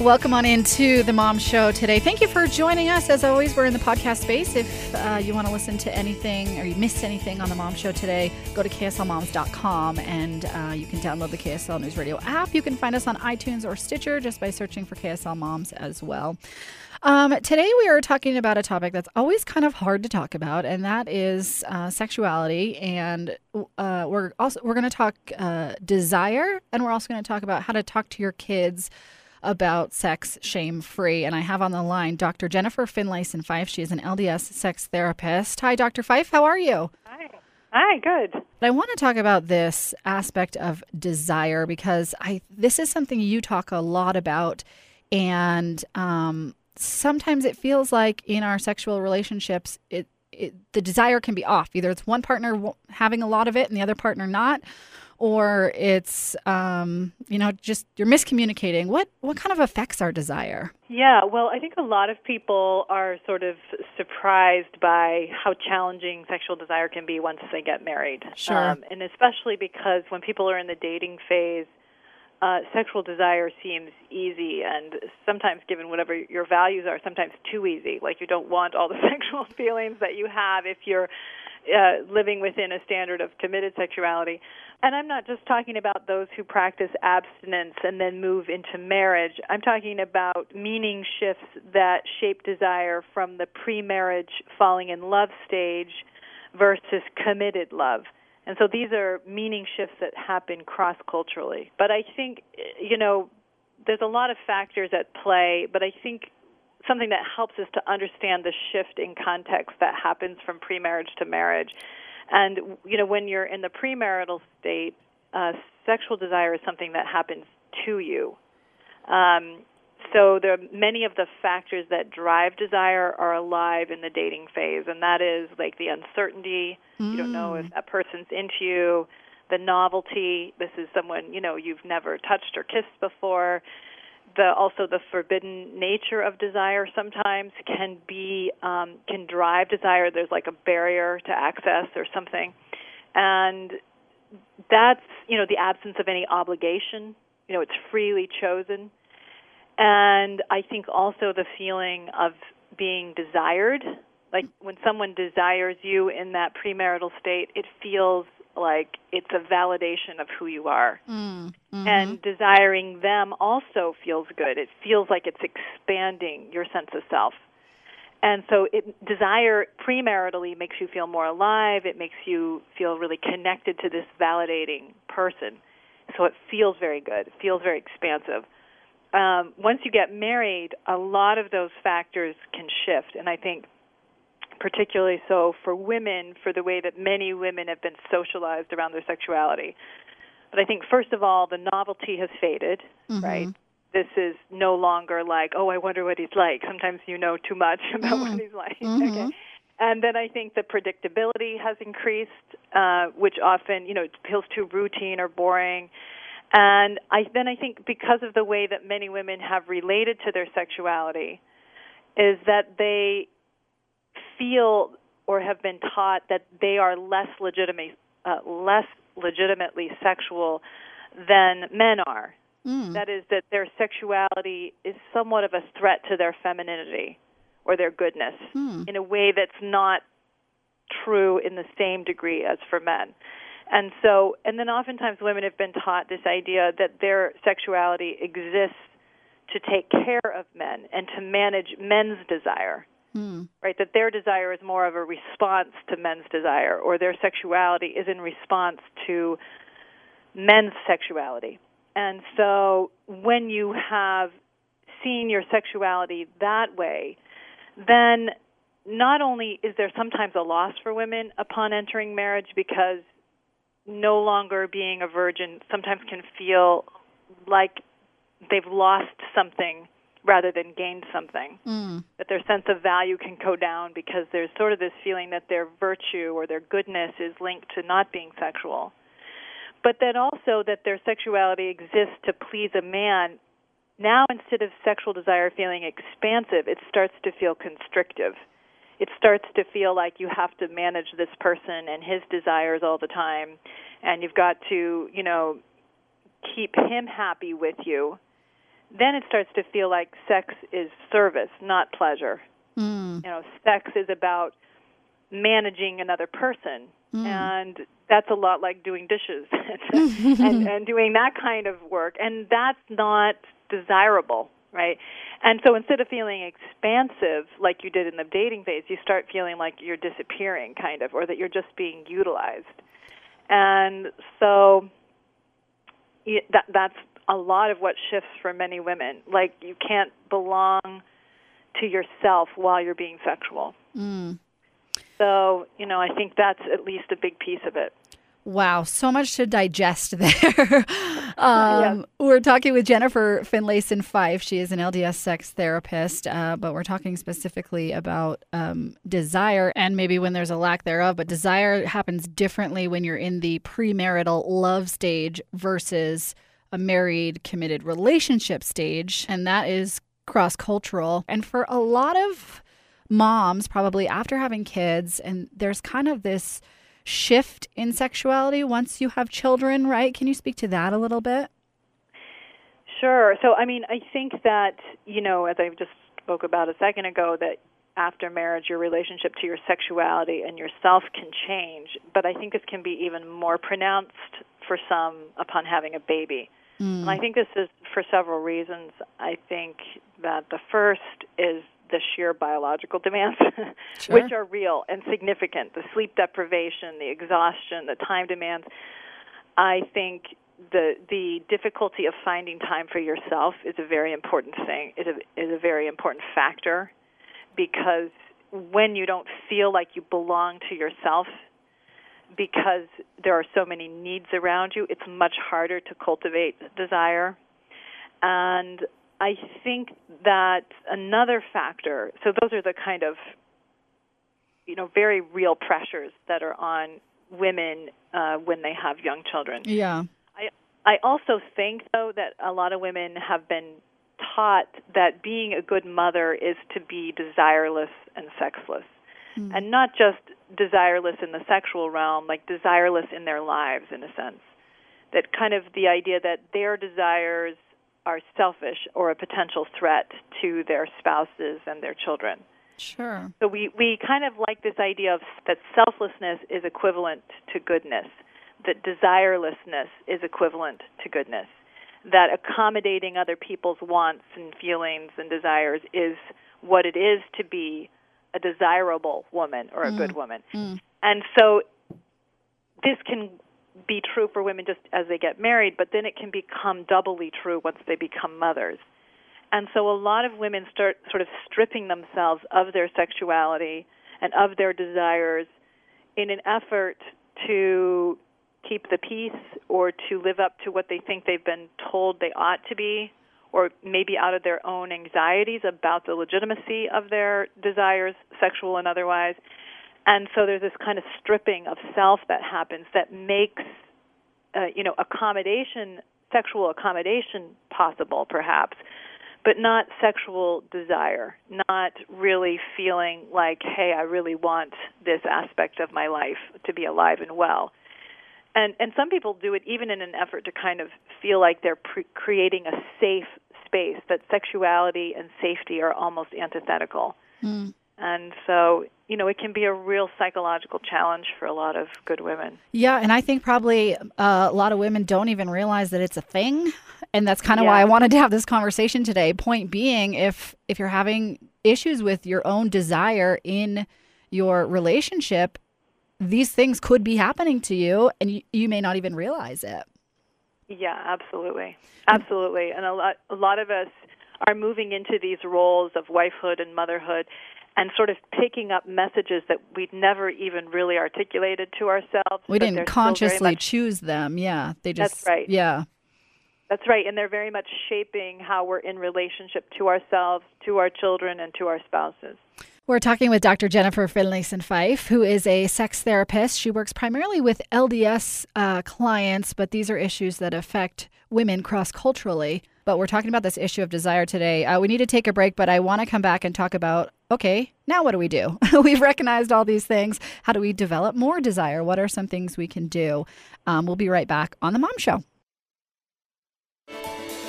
Welcome on into The Mom Show today. Thank you for joining us. As always, we're in the podcast space. If you want to listen to anything or you missed anything on The Mom Show today, go to kslmoms.com and you can download the KSL News Radio app. You can find us on iTunes or Stitcher just by searching for KSL Moms as well. Today we are talking about a topic that's always kind of hard to talk about, and that is sexuality. And we're going to talk desire, and we're also going to talk about how to talk to your kids about sex shame-free. And I have on the line Dr. Jennifer Finlayson-Fife. She is an LDS sex therapist. Hi, Dr. Fife. How are you? Hi, good. But I want to talk about this aspect of desire because this is something you talk a lot about. And sometimes it feels like in our sexual relationships, the desire can be off. Either it's one partner having a lot of it and the other partner not, or it's, just you're miscommunicating. What kind of affects our desire? Yeah, well, I think a lot of people are sort of surprised by how challenging sexual desire can be once they get married. Sure. And especially because when people are in the dating phase, sexual desire seems easy, and sometimes, given whatever your values are, sometimes too easy. Like, you don't want all the sexual feelings that you have if you're living within a standard of committed sexuality. And I'm not just talking about those who practice abstinence and then move into marriage. I'm talking about meaning shifts that shape desire from the pre-marriage falling in love stage versus committed love. And so these are meaning shifts that happen cross-culturally. But I think, there's a lot of factors at play, but I think something that helps us to understand the shift in context that happens from pre-marriage to marriage. And, when you're in the premarital state, sexual desire is something that happens to you. So there are many of the factors that drive desire are alive in the dating phase, and that is like the uncertainty. You don't know if that person's into you, the novelty. This is someone, you've never touched or kissed before. Also the forbidden nature of desire sometimes can drive desire. There's like a barrier to access or something. And that's, the absence of any obligation. It's freely chosen. And I think also the feeling of being desired, like when someone desires you in that premarital state, it feels like it's a validation of who you are. Mm-hmm. And desiring them also feels good. It feels like it's expanding your sense of self. And so desire premaritally makes you feel more alive. It makes you feel really connected to this validating person. So it feels very good. It feels very expansive. Once you get married, a lot of those factors can shift, and I think particularly so for women, for the way that many women have been socialized around their sexuality. But I think, first of all, the novelty has faded, mm-hmm. right? This is no longer like, oh, I wonder what he's like. Sometimes you know too much about mm-hmm. what he's like. Mm-hmm. Okay. And then I think the predictability has increased, which often, it feels too routine or boring. And I think because of the way that many women have related to their sexuality is that they feel or have been taught that they are less legitimately sexual than men are. Mm. That is, that their sexuality is somewhat of a threat to their femininity or their goodness in a way that's not true in the same degree as for men. And then oftentimes women have been taught this idea that their sexuality exists to take care of men and to manage men's desire, right? That their desire is more of a response to men's desire, or their sexuality is in response to men's sexuality. And so when you have seen your sexuality that way, then not only is there sometimes a loss for women upon entering marriage because no longer being a virgin sometimes can feel like they've lost something rather than gained something, that their sense of value can go down because there's sort of this feeling that their virtue or their goodness is linked to not being sexual. But then also that their sexuality exists to please a man. Now, instead of sexual desire feeling expansive, it starts to feel constrictive. It starts to feel like you have to manage this person and his desires all the time, and you've got to, you know, keep him happy with you. Then it starts to feel like sex is service, not pleasure. You know, sex is about managing another person, and that's a lot like doing dishes and doing that kind of work, and that's not desirable, right? And so instead of feeling expansive like you did in the dating phase, you start feeling like you're disappearing, kind of, or that you're just being utilized. And so that's a lot of what shifts for many women. Like, you can't belong to yourself while you're being sexual. So, you know, I think that's at least a big piece of it. Wow, so much to digest there. We're talking with Jennifer Finlayson-Fife. She is an LDS sex therapist, but we're talking specifically about desire and maybe when there's a lack thereof. But desire happens differently when you're in the premarital love stage versus a married, committed relationship stage, and that is cross-cultural. And for a lot of moms, probably after having kids, and there's kind of this shift in sexuality once you have children, right? Can you speak to that a little bit? Sure. So, I mean, I think that, you know, as I just spoke about a second ago, that after marriage, your relationship to your sexuality and yourself can change. But I think this can be even more pronounced for some upon having a baby. And I think this is for several reasons. I think that the first is the sheer biological demands, which are real and significant, the sleep deprivation, the exhaustion, the time demands. I think the difficulty of finding time for yourself is a very important thing. It is a very important factor, because when you don't feel like you belong to yourself, because there are so many needs around you, it's much harder to cultivate desire. And I think that another factor, so those are the kind of, you know, very real pressures that are on women when they have young children. Yeah. I also think, though, that a lot of women have been taught that being a good mother is to be desireless and sexless. And not just desireless in the sexual realm, like desireless in their lives, in a sense. That kind of the idea that their desires are selfish or a potential threat to their spouses and their children. Sure. So we kind of like this idea of that selflessness is equivalent to goodness, that desirelessness is equivalent to goodness, that accommodating other people's wants and feelings and desires is what it is to be a desirable woman or a good woman. And so this can be true for women just as they get married, but then it can become doubly true once they become mothers. And so a lot of women start sort of stripping themselves of their sexuality and of their desires in an effort to keep the peace or to live up to what they think they've been told they ought to be, or maybe out of their own anxieties about the legitimacy of their desires, sexual and otherwise. And so there's this kind of stripping of self that happens that makes, you know, accommodation, sexual accommodation possible, perhaps, but not sexual desire, not really feeling like, hey, I really want this aspect of my life to be alive and well. And some people do it even in an effort to kind of feel like they're creating a safe space, that sexuality and safety are almost antithetical. And so, you know, it can be a real psychological challenge for a lot of good women. Yeah, and I think probably a lot of women don't even realize that it's a thing. And that's kind of why I wanted to have this conversation today. Point being, if you're having issues with your own desire in your relationship, these things could be happening to you, and you may not even realize it. Yeah, absolutely. Absolutely. And a lot of us are moving into these roles of wifehood and motherhood and sort of picking up messages that we'd never even really articulated to ourselves. We didn't consciously choose them. Yeah. They just, that's right. Yeah. That's right, and they're very much shaping how we're in relationship to ourselves, to our children, and to our spouses. We're talking with Dr. Jennifer Finlayson-Fife, who is a sex therapist. She works primarily with LDS clients, but these are issues that affect women cross-culturally. But we're talking about this issue of desire today. We need to take a break, but I want to come back and talk about, okay, now what do we do? We've recognized all these things. How do we develop more desire? What are some things we can do? We'll be right back on The Mom Show.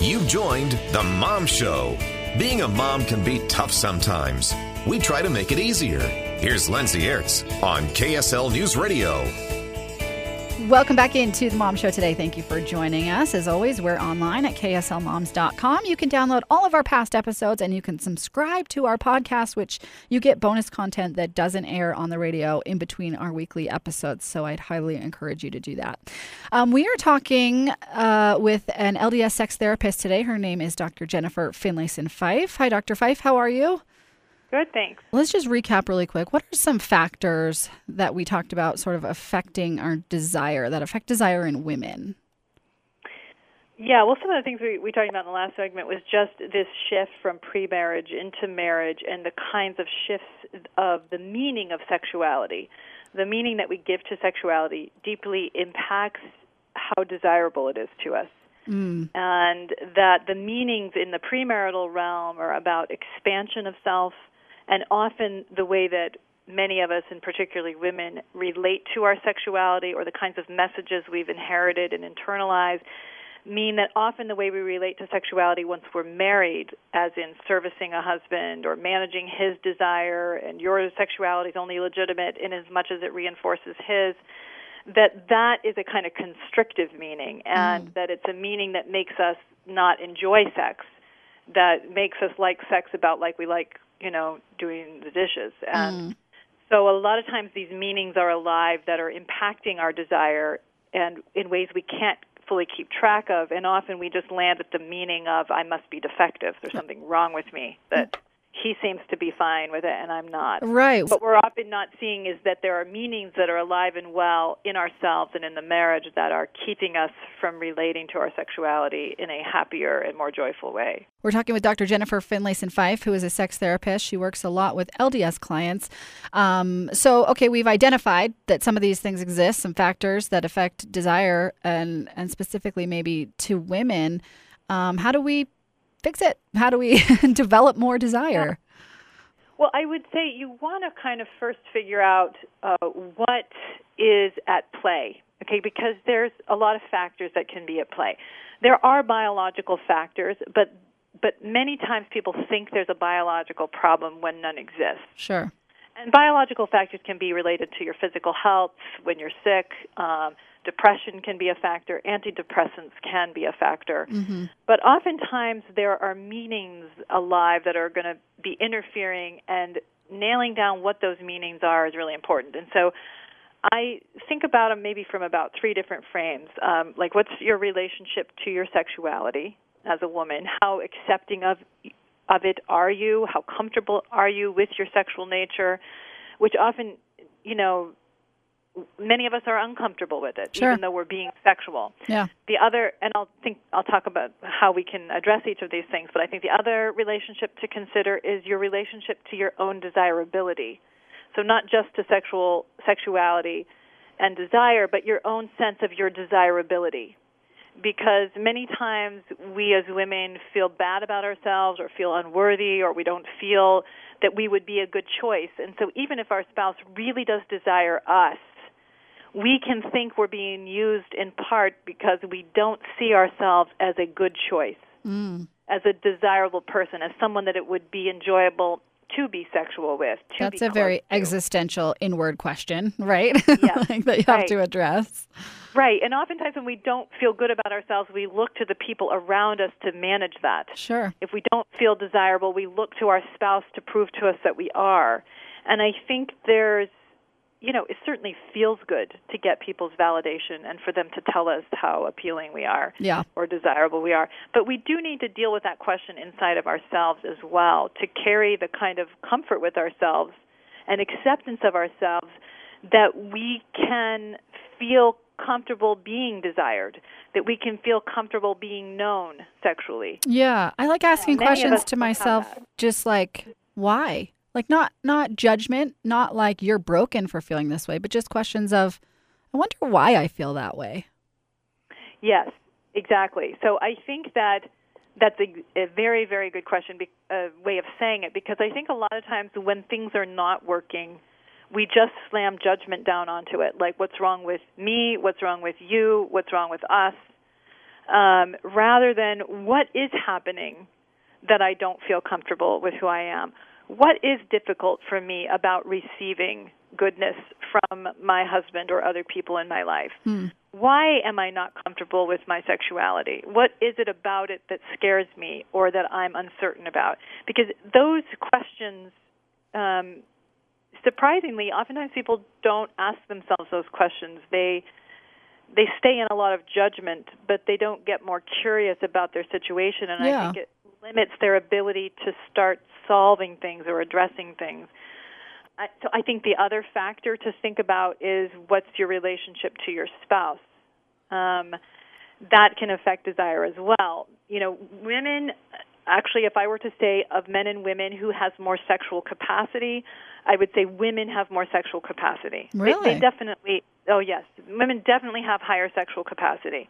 You've joined The Mom Show. Being a mom can be tough sometimes. We try to make it easier. Here's Lindsay Ertz on KSL News Radio. Welcome back into The Mom Show today. Thank you for joining us. As always, we're online at kslmoms.com. You can download all of our past episodes, and you can subscribe to our podcast, which you get bonus content that doesn't air on the radio in between our weekly episodes. So I'd highly encourage you to do that. We are talking with an LDS sex therapist today. Her name is Dr. Jennifer Finlayson-Fife. Hi, Dr. Fife. How are you? Good, thanks. Let's just recap really quick. What are some factors that we talked about sort of affecting our desire, that affect desire in women? Yeah, well, some of the things we talked about in the last segment was just this shift from pre-marriage into marriage and the kinds of shifts of the meaning of sexuality. The meaning that we give to sexuality deeply impacts how desirable it is to us. Mm. And that the meanings in the premarital realm are about expansion of self, and often the way that many of us, and particularly women, relate to our sexuality or the kinds of messages we've inherited and internalized mean that often the way we relate to sexuality once we're married, as in servicing a husband or managing his desire, and your sexuality is only legitimate in as much as it reinforces his, that is a kind of constrictive meaning, and that it's a meaning that makes us not enjoy sex, that makes us like sex about like we like, you know, doing the dishes. And so a lot of times these meanings are alive that are impacting our desire and in ways we can't fully keep track of, and often we just land at the meaning of I must be defective, there's something wrong with me, that he seems to be fine with it, and I'm not. Right. What we're often not seeing is that there are meanings that are alive and well in ourselves and in the marriage that are keeping us from relating to our sexuality in a happier and more joyful way. We're talking with Dr. Jennifer Finlayson-Fife, who is a sex therapist. She works a lot with LDS clients. So, we've identified that some of these things exist, some factors that affect desire, and specifically maybe to women. How do we fix it? How do we develop more desire? Well, I would say you want to kind of first figure out what is at play, okay, because there's a lot of factors that can be at play. There are biological factors, but many times people think there's a biological problem when none exists. Sure. And biological factors can be related to your physical health, when you're sick, depression can be a factor. Antidepressants can be a factor. Mm-hmm. But oftentimes there are meanings alive that are going to be interfering, and nailing down what those meanings are is really important. And so I think about them maybe from about three different frames. Like, what's your relationship to your sexuality as a woman? How accepting of it are you? How comfortable are you with your sexual nature? Which often, you know, many of us are uncomfortable with it, sure, even though we're being sexual. Yeah. The other, and I'll talk about how we can address each of these things, but I think the other relationship to consider is your relationship to your own desirability. So not just to sexuality and desire, but your own sense of your desirability. Because many times we as women feel bad about ourselves or feel unworthy, or we don't feel that we would be a good choice. And so even if our spouse really does desire us, we can think we're being used in part because we don't see ourselves as a good choice, as a desirable person, as someone that it would be enjoyable to be sexual with. That's a very existential inward question, right? Yeah. That you have to address. Right. And oftentimes when we don't feel good about ourselves, we look to the people around us to manage that. Sure. If we don't feel desirable, we look to our spouse to prove to us that we are. And I think there's, you know, it certainly feels good to get people's validation and for them to tell us how appealing we are, yeah, or desirable we are. But we do need to deal with that question inside of ourselves as well, to carry the kind of comfort with ourselves and acceptance of ourselves that we can feel comfortable being desired, that we can feel comfortable being known sexually. Yeah, I like asking questions to myself, just like, why? Like not judgment, not like you're broken for feeling this way, but just questions of, I wonder why I feel that way. Yes, exactly. So I think that that's a very, very good question, a way of saying it, because I think a lot of times when things are not working, we just slam judgment down onto it, like what's wrong with me, what's wrong with you, what's wrong with us, rather than what is happening that I don't feel comfortable with who I am. What is difficult for me about receiving goodness from my husband or other people in my life? Mm. Why am I not comfortable with my sexuality? What is it about it that scares me or that I'm uncertain about? Because those questions, surprisingly, oftentimes people don't ask themselves those questions. They stay in a lot of judgment, but they don't get more curious about their situation, and I think it limits their ability to start solving things or addressing things. So I think the other factor to think about is what's your relationship to your spouse. That can affect desire as well. You know, women, actually, if I were to say of men and women who has more sexual capacity, I would say women have more sexual capacity. Really? They definitely, oh yes, women definitely have higher sexual capacity.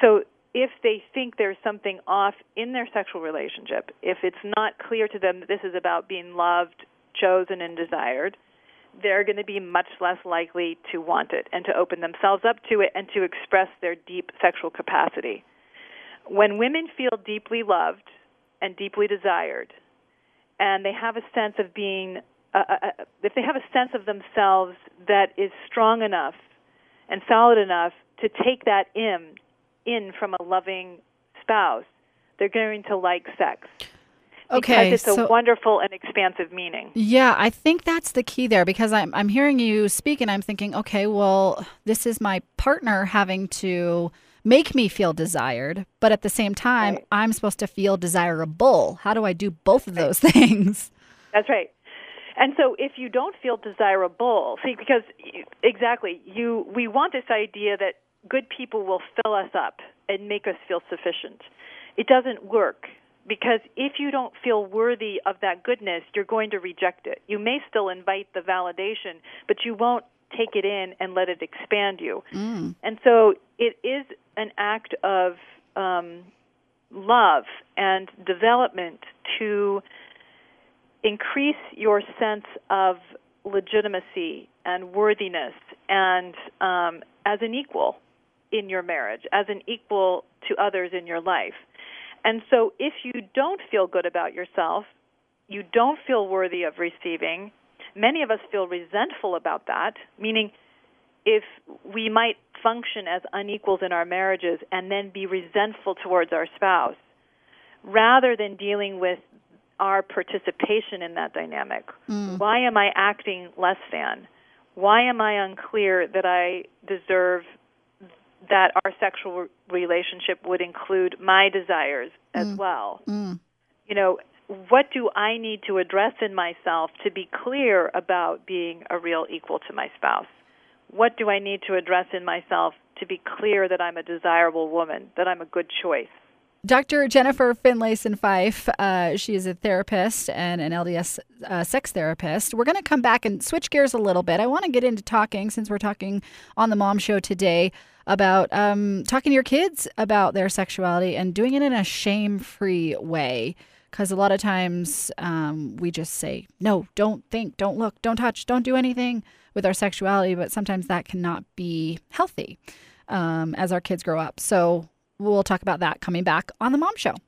So if they think there's something off in their sexual relationship, if it's not clear to them that this is about being loved, chosen, and desired, they're going to be much less likely to want it and to open themselves up to it and to express their deep sexual capacity. When women feel deeply loved and deeply desired, and they have a sense of being, if they have a sense of themselves that is strong enough and solid enough to take that in from a loving spouse, they're going to like sex. Okay, because it's a wonderful and expansive meaning. Yeah, I think that's the key there, because I'm hearing you speak and I'm thinking, okay, well, this is my partner having to make me feel desired, but at the same time, right, I'm supposed to feel desirable. How do I do both of those things? That's right. And so if you don't feel desirable, see, because exactly, we want this idea that good people will fill us up and make us feel sufficient. It doesn't work. Because if you don't feel worthy of that goodness, you're going to reject it. You may still invite the validation, but you won't take it in and let it expand you. Mm. And so it is an act of love and development to increase your sense of legitimacy and worthiness and as an equal in your marriage, as an equal to others in your life. And so if you don't feel good about yourself, you don't feel worthy of receiving. Many of us feel resentful about that, meaning if we might function as unequals in our marriages and then be resentful towards our spouse, rather than dealing with our participation in that dynamic. Mm. Why am I acting less than? Why am I unclear that I deserve that our sexual relationship would include my desires as well. Mm. You know, what do I need to address in myself to be clear about being a real equal to my spouse? What do I need to address in myself to be clear that I'm a desirable woman, that I'm a good choice? Dr. Jennifer Finlayson-Fife, she is a therapist and an LDS sex therapist. We're going to come back and switch gears a little bit. I want to get into talking, since we're talking on The Mom Show today, about talking to your kids about their sexuality and doing it in a shame-free way. Because a lot of times we just say, no, don't think, don't look, don't touch, don't do anything with our sexuality. But sometimes that cannot be healthy as our kids grow up. So we'll talk about that coming back on The Mom Show.